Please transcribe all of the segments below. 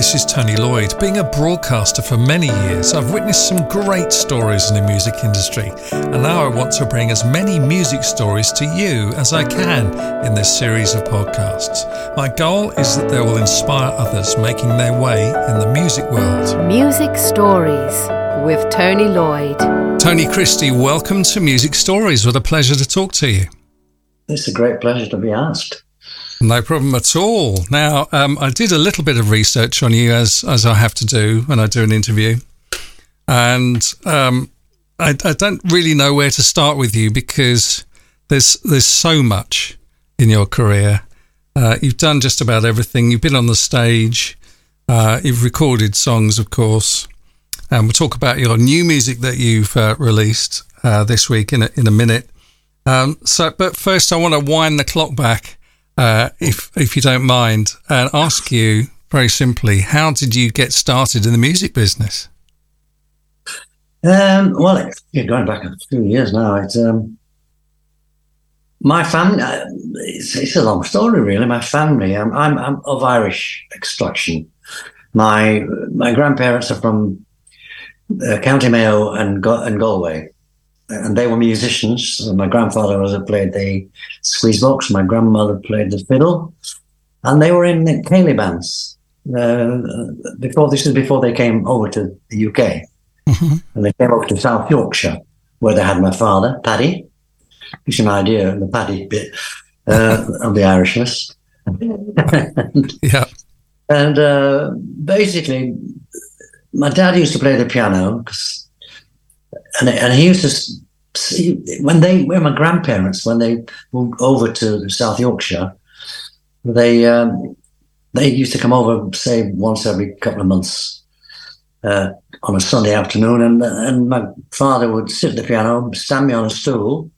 this is Tony Lloyd. Being a broadcaster for many years, I've witnessed some great stories in the music industry, and now I want to bring as many music stories to you as I can in this series of podcasts. My goal is that they will inspire others making their way in the music world. Music Stories with Tony Lloyd. Tony Christie, welcome to Music Stories. What a pleasure to talk to you. It's a great pleasure to be asked. No problem at all. Now, I did a little bit of research on you, as I have to do when I do an interview, and I don't really know where to start with you because there's so much in your career. You've done just about everything. You've been on the stage. You've recorded songs, of course, and we'll talk about your new music that you've released this week in a minute. But first, I want to wind the clock back. If you don't mind, and ask you very simply, how did you get started in the music business? Going back a few years now, it's my family. It's a long story, really. My family, I'm of Irish extraction. My grandparents are from County Mayo and Galway. And they were musicians. So my grandfather played the squeezebox. My grandmother played the fiddle, and they were in the Cayley bands. This is before they came over to the UK, mm-hmm. and they came over to South Yorkshire, where they had my father, Paddy. Gives you an idea of the Paddy bit of the Irishness. Yeah, and basically, my dad used to play the piano because. And he used to see, when my grandparents, when they moved over to South Yorkshire, they used to come over, say, once every couple of months on a Sunday afternoon. And my father would sit at the piano, stand me on a stool.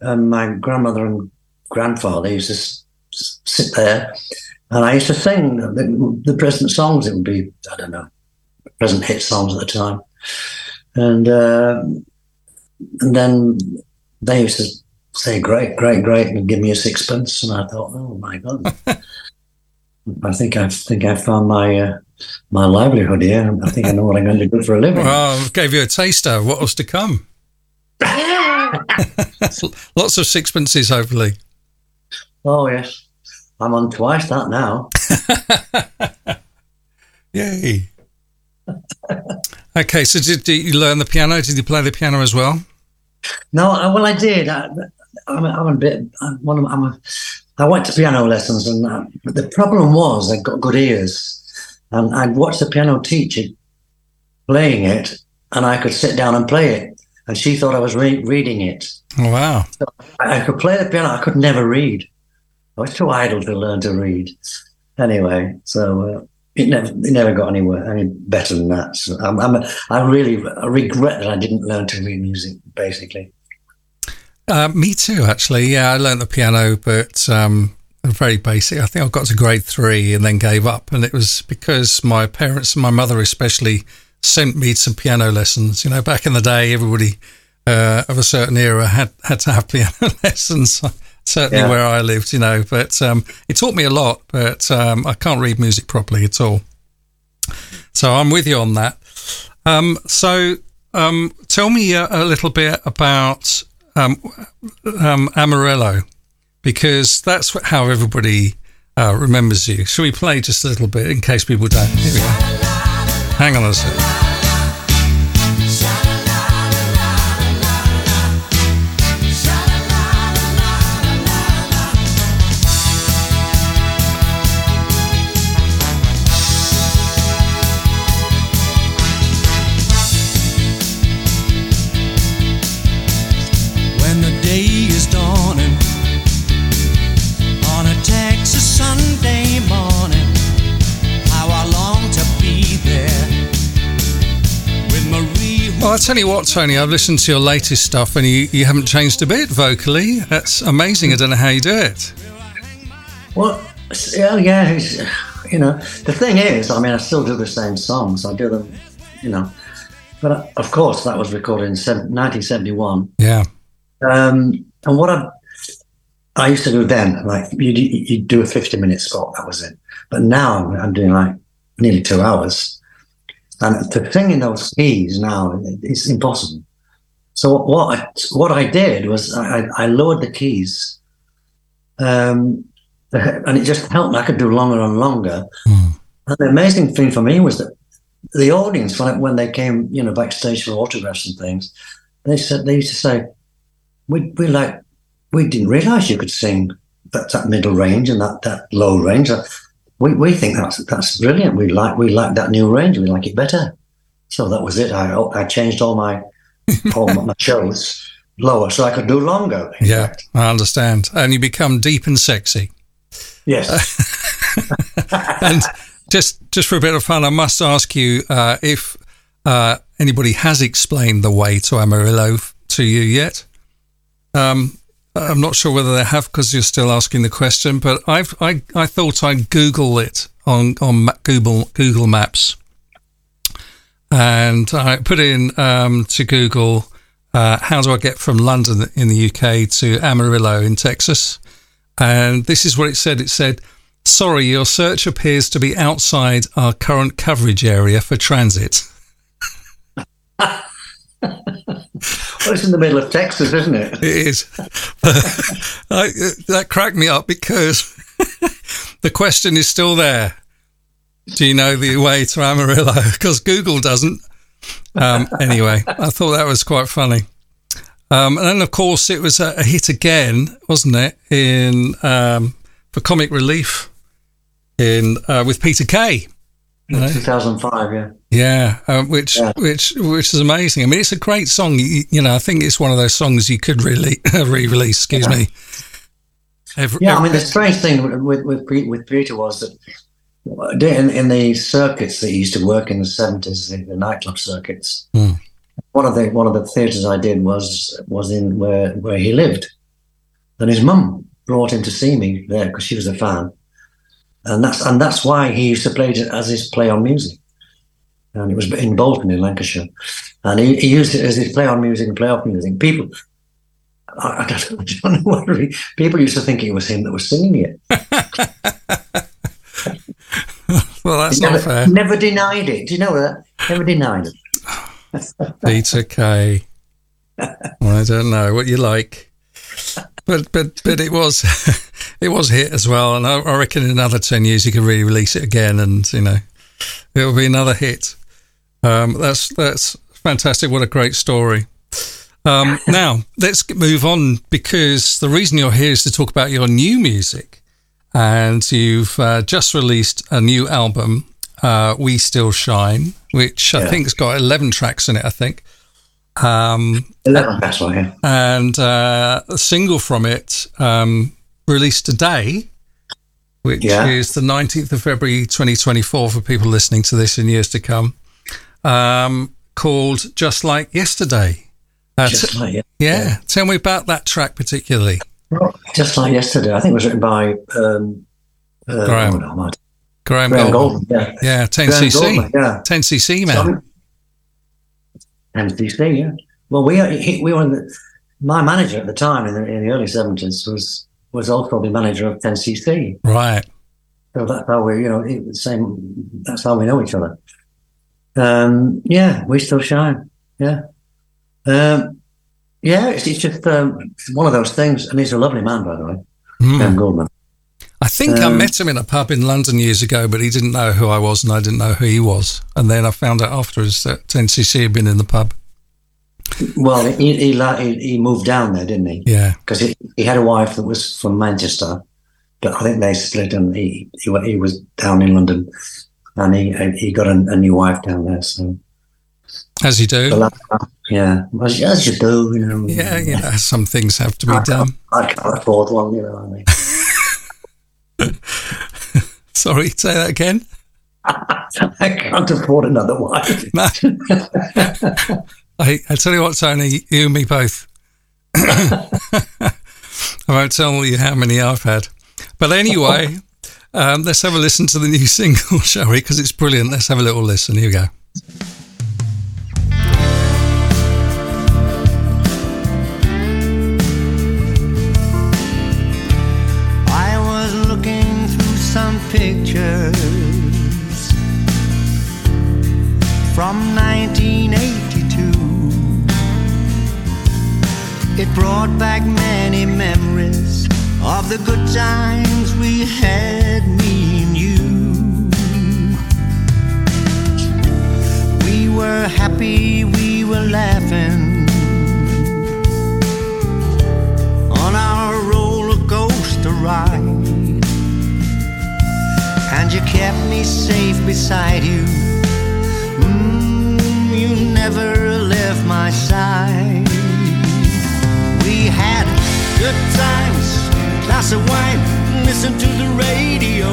And my grandmother and grandfather used to sit there. And I used to sing the present songs. It would be, I don't know, present hit songs at the time. And then they used to say, great, great, great, and give me a sixpence. And I thought, oh, my God. I think I found my livelihood here. I think I know what I'm going to do for a living. Well, I gave you a taster. What was to come? Lots of sixpences, hopefully. Oh, yes. I'm on twice that now. Yay. Okay, so did you learn the piano? Did you play the piano as well? No, I did. I went to piano lessons, and but the problem was I got good ears, and I'd watched the piano teacher playing it, and I could sit down and play it, and she thought I was reading it. Oh, wow! So I could play the piano. I could never read. I was too idle to learn to read. Anyway, so. It never got anywhere, any better than that. So I regret that I didn't learn to read music, basically. Me too, actually. Yeah, I learned the piano, but very basic. I think I got to grade 3 and then gave up. And it was because my parents, and my mother especially, sent me some piano lessons. You know, back in the day, everybody of a certain era had to have piano lessons. Certainly yeah. Where I lived, you know, but it taught me a lot, but I can't read music properly at all. So I'm with you on that. Tell me a little bit about Amarillo, because that's how everybody remembers you. Shall we play just a little bit in case people don't? Here we go. Hang on a second. I'll tell you what, Tony, I've listened to your latest stuff and you haven't changed a bit vocally. That's amazing. I don't know how you do it. Well, yeah, you know, the thing is, I mean, I still do the same songs. I do them, you know. But, of course, that was recorded in 1971. Yeah. And what I used to do then, like, you'd do a 50-minute spot, that was it. But now I'm doing, like, nearly 2 hours. And to sing in those keys now, it's impossible. So what I did was I lowered the keys, and it just helped me. I could do longer and longer. Mm. And the amazing thing for me was that the audience, when they came, you know, backstage for autographs and things, they used to say, we didn't realise you could sing that middle range and that low range. We think that's brilliant. We like that new range. We like it better. So that was it. I changed all my shows lower so I could do longer. Yeah, I understand. And you become deep and sexy. Yes. And just for a bit of fun, I must ask you if anybody has explained the way to Amarillo to you yet. I'm not sure whether they have because you're still asking the question, but I thought I'd Google it on Google Maps. And I put in to Google, how do I get from London in the UK to Amarillo in Texas? And this is what it said. It said, sorry, your search appears to be outside our current coverage area for transit. Well, it's in the middle of Texas, isn't it? It is. That cracked me up because the question is still there. Do you know the way to Amarillo? Because Google doesn't. Anyway, I thought that was quite funny. And then, of course, it was a hit again, wasn't it, for Comic Relief with Peter Kay. You know? 2005, yeah. Yeah, which is amazing. I mean, it's a great song. You know, I think it's one of those songs you could really re-release. Excuse me. I mean, the strange thing with Peter was that in the circuits that he used to work in the 70s, the nightclub circuits, one of the theatres I did was in where he lived, and his mum brought him to see me there because she was a fan. And that's why he used to play it as his play on music. And it was in Bolton in Lancashire. And he used it as his play on music and play off music. People, I don't know whether people used to think it was him that was singing it. Well, that's not fair. Never denied it. Do you know that? Never denied it. Peter Kay. I don't know what you like. But it was hit as well, and I reckon in another 10 years you could re-release it again, and you know it'll be another hit. That's fantastic. What a great story. Now let's move on, because the reason you're here is to talk about your new music, and you've just released a new album, We Still Shine, which I think has got 11 tracks in it. I think. 11 tracks on here. And a single from it released today, which is the 19th of February 2024 for people listening to this in years to come, called Just Like Yesterday. Yeah. Tell me about that track particularly. Well, Just Like Yesterday, I think it was written by Graham Gouldman. Yeah, 10cc. 10cc, man. So, MCC, yeah. Well, we were my manager at the time in the early 70s was also the manager of 10cc. Right. So that's how we, you know, it was the same. That's how we know each other. We still shine. Yeah. It's just one of those things, and he's a lovely man, by the way. Graham Gouldman. I think I met him in a pub in London years ago, but he didn't know who I was and I didn't know who he was. And then I found out afterwards that 10cc had been in the pub. Well, he moved down there, didn't he? Yeah. Because he had a wife that was from Manchester, but I think they split, and he was down in London, and he got a new wife down there. So as you do. As you do, you know. Yeah, you know, some things have to be done. I can't afford one, you know what I mean. Sorry, say that again. I can't afford another one. No. I tell you what, Tony, you and me both. I won't tell you how many I've had. But anyway, let's have a listen to the new single, shall we? Because it's brilliant. Let's have a little listen. Here we go. Pictures brought back many memories of the good times we had, me and you. We were happy, we were laughing on our roller coaster ride, and you kept me safe beside you. You never left my side. We had good times, glass of wine, listen to the radio.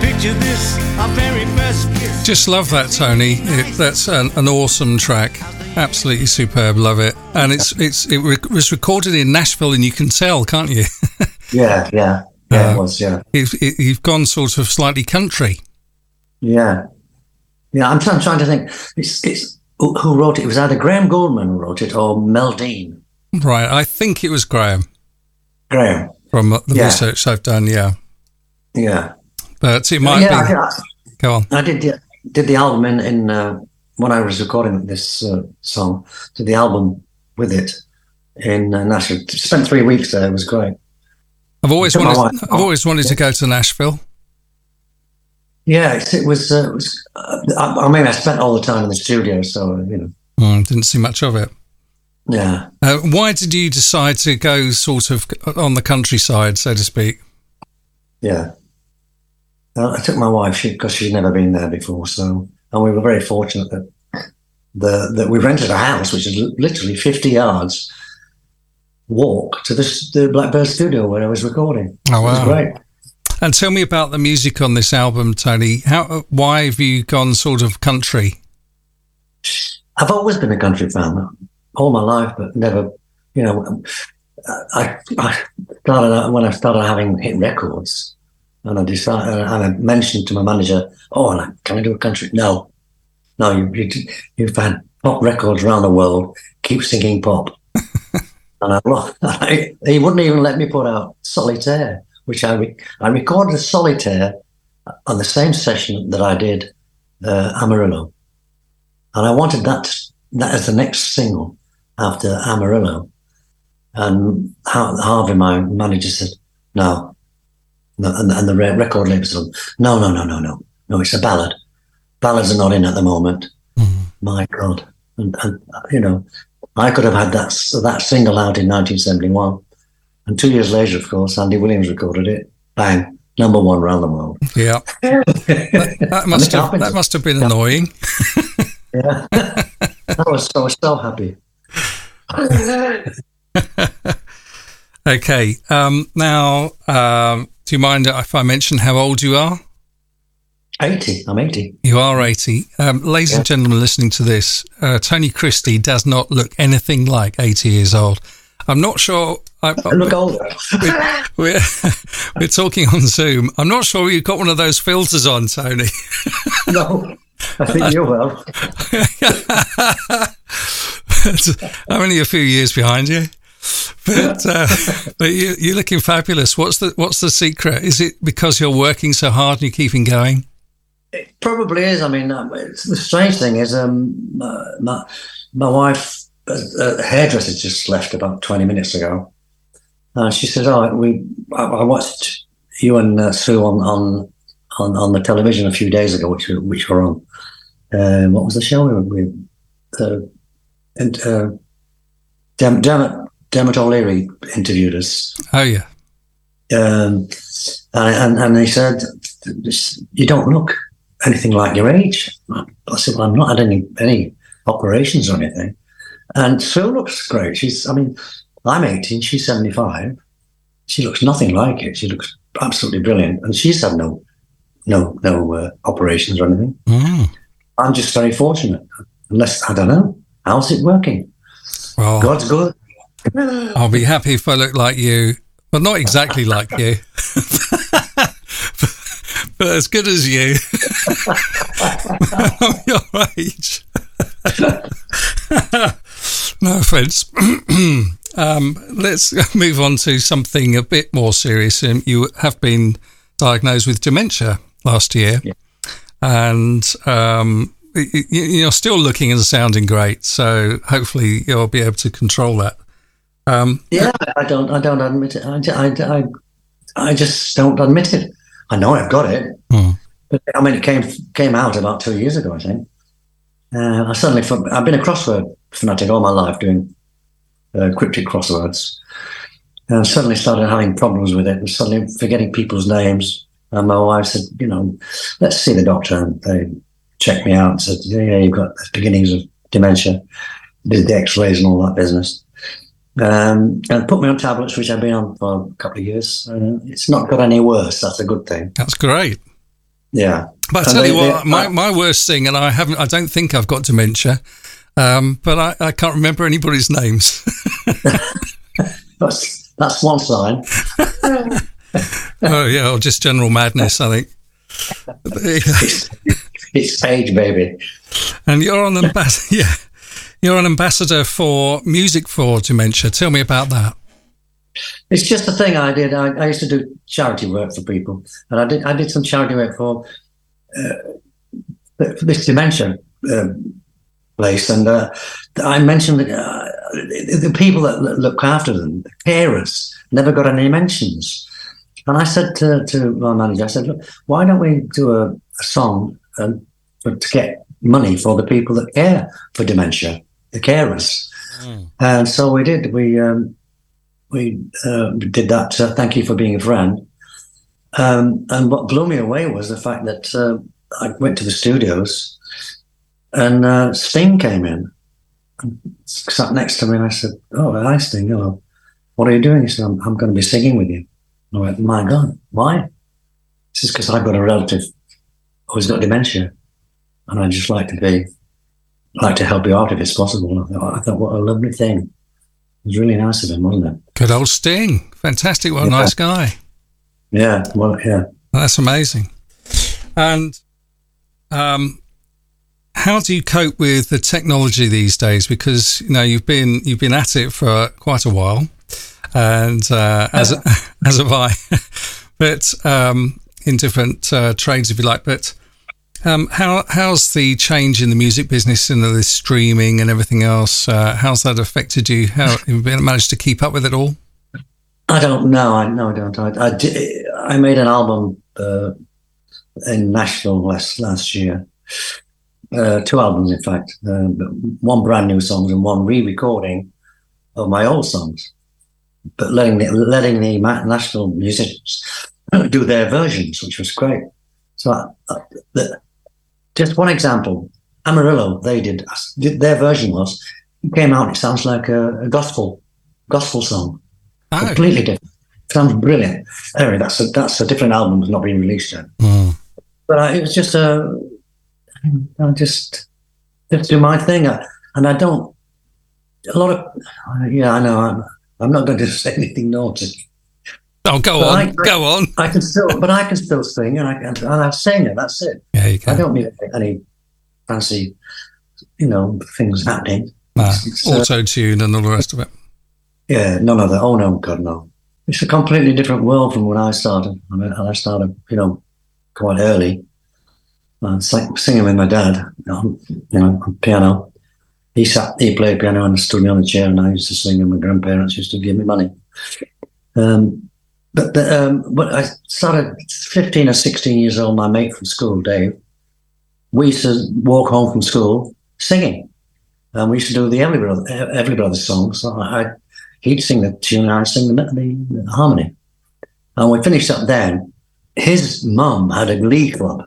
Picture this, our very first kiss. Just love that, Tony. That's an awesome track. Absolutely superb, love it. And it was recorded in Nashville, and you can tell, can't you? Yeah. Yeah, it was, yeah. You've gone sort of slightly country. Yeah. I'm trying to think. It's who wrote it? It was either Graham Gouldman wrote it or Mel Dean. Right, I think it was Graham. From the research I've done, yeah. Yeah. But it might be. Go on. I did the album in when I was recording this song. Did the album with it in Nashville. Spent 3 weeks there. It was great. I've always wanted to go to Nashville. Yeah, I spent all the time in the studio, so, you know. Didn't see much of it. Yeah. Why did you decide to go sort of on the countryside, so to speak? Yeah. I took my wife, because she'd never been there before, so, and we were very fortunate that we rented a house, which is literally 50 yards walk to the Blackbird studio where I was recording. Oh, wow. It was great. And tell me about the music on this album, Tony. Why have you gone sort of country? I've always been a country fan all my life, but never, you know, I started out when I started having hit records, and I decided, and I mentioned to my manager, can I do a country? No, you've had pop records around the world, keep singing pop. And he wouldn't even let me put out Solitaire, which I recorded Solitaire on the same session that I did Amarillo. And I wanted that as the next single after Amarillo. And Harvey, my manager, said, no. And the record label said, no, it's a ballad. Ballads are not in at the moment. Mm-hmm. My God. And you know, I could have had that single out in 1971. And 2 years later, of course, Andy Williams recorded it. Bang, number one around the world. Yeah. that must have been annoying. Yeah. I was so happy. Okay. Now, do you mind if I mention how old you are? 80. I'm 80. You are 80. Ladies and gentlemen listening to this, Tony Christie does not look anything like 80 years old. I'm not sure. I look older. We're talking on Zoom. I'm not sure you've got one of those filters on, Tony. No, I think you will. I'm only a few years behind you. But you're looking fabulous. What's the secret? Is it because you're working so hard and you're keeping going? It probably is. I mean, the strange thing is, my wife, a hairdresser, just left about 20 minutes ago, and she said, I watched you and Sue on the television a few days ago, which were on. What was the show? Dermot O'Leary interviewed us. Oh yeah. And they said, you don't look anything like your age. I said, well, I've not had any operations or anything. And Sue looks great. I'm 18, she's 75. She looks nothing like it. She looks absolutely brilliant. And she's had no operations or anything. Mm. I'm just very fortunate. Unless, I don't know, how's it working? Well, God's good. I'll be happy if I look like you, but not exactly like you. But as good as you. I'm your age. No offence. Let's move on to something a bit more serious. You have been diagnosed with dementia last year, and you're still looking and sounding great. So hopefully you'll be able to control that. Yeah, I don't admit it. I just don't admit it. I know I've got it, but I mean, it came out about 2 years ago, I think. I've been a crossword fanatic all my life, doing cryptic crosswords, and I suddenly started having problems with it, and suddenly forgetting people's names. And my wife said, you know, let's see the doctor. And they checked me out and said, yeah, you've got the beginnings of dementia. Did the x-rays and all that business. And put me on tablets, which I've been on for a couple of years. It's not got any worse. That's a good thing. That's great. Yeah. But I tell you what, my worst thing, and I don't think I've got dementia, but I can't remember anybody's names. That's one sign. Oh, yeah, or just general madness, I think. It's age, baby. And you're on you're an ambassador for Music for Dementia. Tell me about that. It's just a thing I did. I used to do charity work for people, and I did some charity work for this dementia place. And I mentioned the people that look after them, the carers, never got any mentions. And I said to my manager, I said, look, why don't we do a song to get money for the people that care for dementia, the carers? And so we did. We did that, Thank You for Being a Friend. And what blew me away was the fact that I went to the studios and Sting came in and sat next to me, and I said, oh, hi, Sting, hello. What are you doing? He said, I'm going to be singing with you. I went, my God, why? This is because I've got a relative who's got dementia, and I'd just like to help you out if it's possible. And I thought, what a lovely thing. It was really nice of him, wasn't it? Good old Sting. Fantastic. What a nice guy. Yeah, well, yeah. That's amazing. And how do you cope with the technology these days? Because, you know, you've been at it for quite a while. And as have I, but in different trades, if you like. But how's the change in the music business and the streaming and everything else? How's that affected you? How have you managed to keep up with it all? I don't know. I don't. I made an album in Nashville last year. Two albums, in fact. One brand new song and one re-recording of my old songs. But letting the Nashville musicians do their versions, which was great. So just one example, Amarillo, they did their version was, it came out, it sounds like a gospel song. Oh. Completely different. Sounds brilliant. Anyway, that's a different album that's not been released yet. Mm. But it was just I just do my thing. I know, I'm not going to say anything naughty. Oh, go on. I can still sing, and I sing it. That's it. Yeah, you can. I don't need any fancy, things happening. Nah, auto tune and all the rest of it. Yeah, none of that. Oh no, God no! It's a completely different world from when I started. I mean, I started, quite early. Singing with my dad, on piano. He played piano and stood me on a chair, and I used to sing, and my grandparents used to give me money. But I started 15 or 16 years old, my mate from school, Dave, we used to walk home from school singing. And we used to do the Everly Brothers songs. So he'd sing the tune and I'd sing the harmony. And we finished up then. His mum had a glee club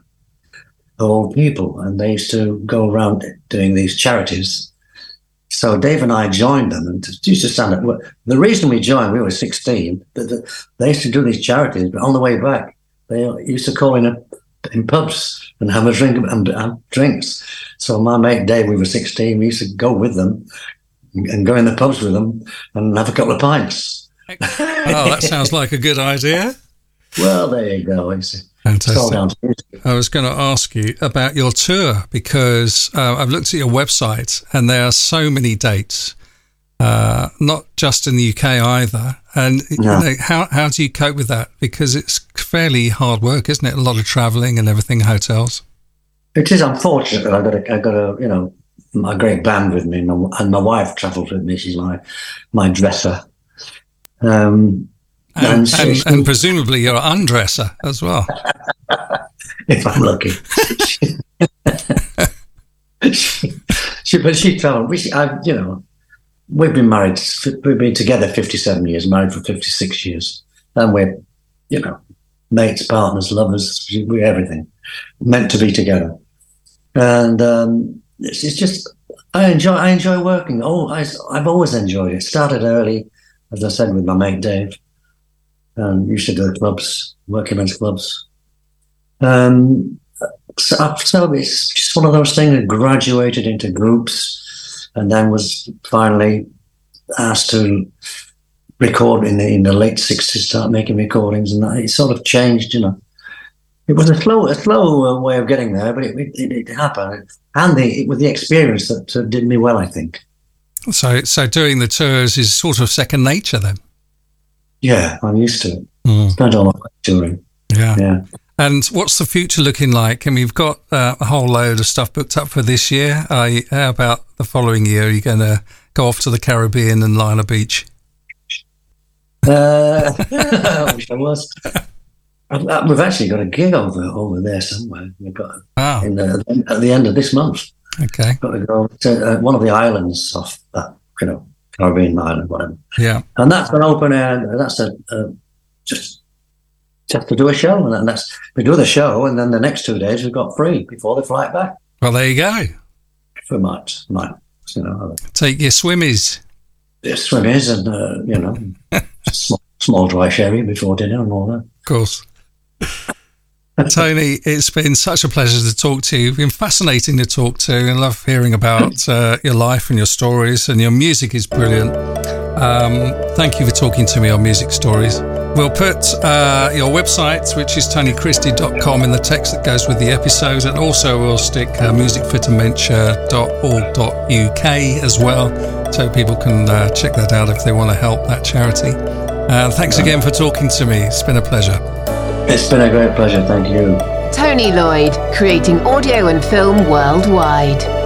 of old people, and they used to go around doing these charities. So Dave and I joined them, and used to stand up. The reason we joined, we were 16, but they used to do these charities, but on the way back, they used to call in pubs and have a drink and have drinks. So my mate Dave, we were 16, we used to go with them and go in the pubs with them and have a couple of pints. Oh, that sounds like a good idea. Well, there you go. Fantastic. I was going to ask you about your tour, because I've looked at your website and there are so many dates, not just in the UK either. And how do you cope with that? Because it's fairly hard work, isn't it? A lot of travelling and everything, hotels. It is unfortunate that I got a you know, my great band with me, and my wife travels with me. She's my dresser. And presumably your undresser as well. If I'm lucky. But she fell. We've been married. We've been together 57 years, married for 56 years, and we're, mates, partners, lovers, we're everything, meant to be together. And it's just, I enjoy working. Oh, I've always enjoyed it. Started early, as I said, with my mate Dave, and used to do clubs, working men's clubs. So it's just one of those things that graduated into groups. And then was finally asked to record in the late 60s, start making recordings, and that. It sort of changed, It was a slow way of getting there, but it happened. And it was the experience that did me well, I think. So doing the tours is sort of second nature then? Yeah, I'm used to it. Spent all my life touring. Yeah. And what's the future looking like? I mean, you've got a whole load of stuff booked up for this year. How about the following year? Are you going to go off to the Caribbean and lie on a beach? I wish I was. We've actually got a gig over there somewhere. We've got at the end of this month. Okay. We've got to go to one of the islands off that, Caribbean island, whatever. Yeah. And that's an open air. That's just to do a show, and we do the show, and then the next 2 days we've got free before the flight back. Well, there you go. We might take your swimmies. Yeah, swimmies, and small dry sherry before dinner and all that. Of course. Tony, it's been such a pleasure to talk to you. You've been fascinating to talk to, and love hearing about your life and your stories, and your music is brilliant. Thank you for talking to me on Music Stories. We'll put your website, which is tonychristie.com, in the text that goes with the episode, and also we'll stick musicfordementia.org.uk as well, so people can check that out if they want to help that charity. Thanks again for talking to me. It's been a pleasure. It's been a great pleasure. Thank you. Tony Lloyd, creating audio and film worldwide.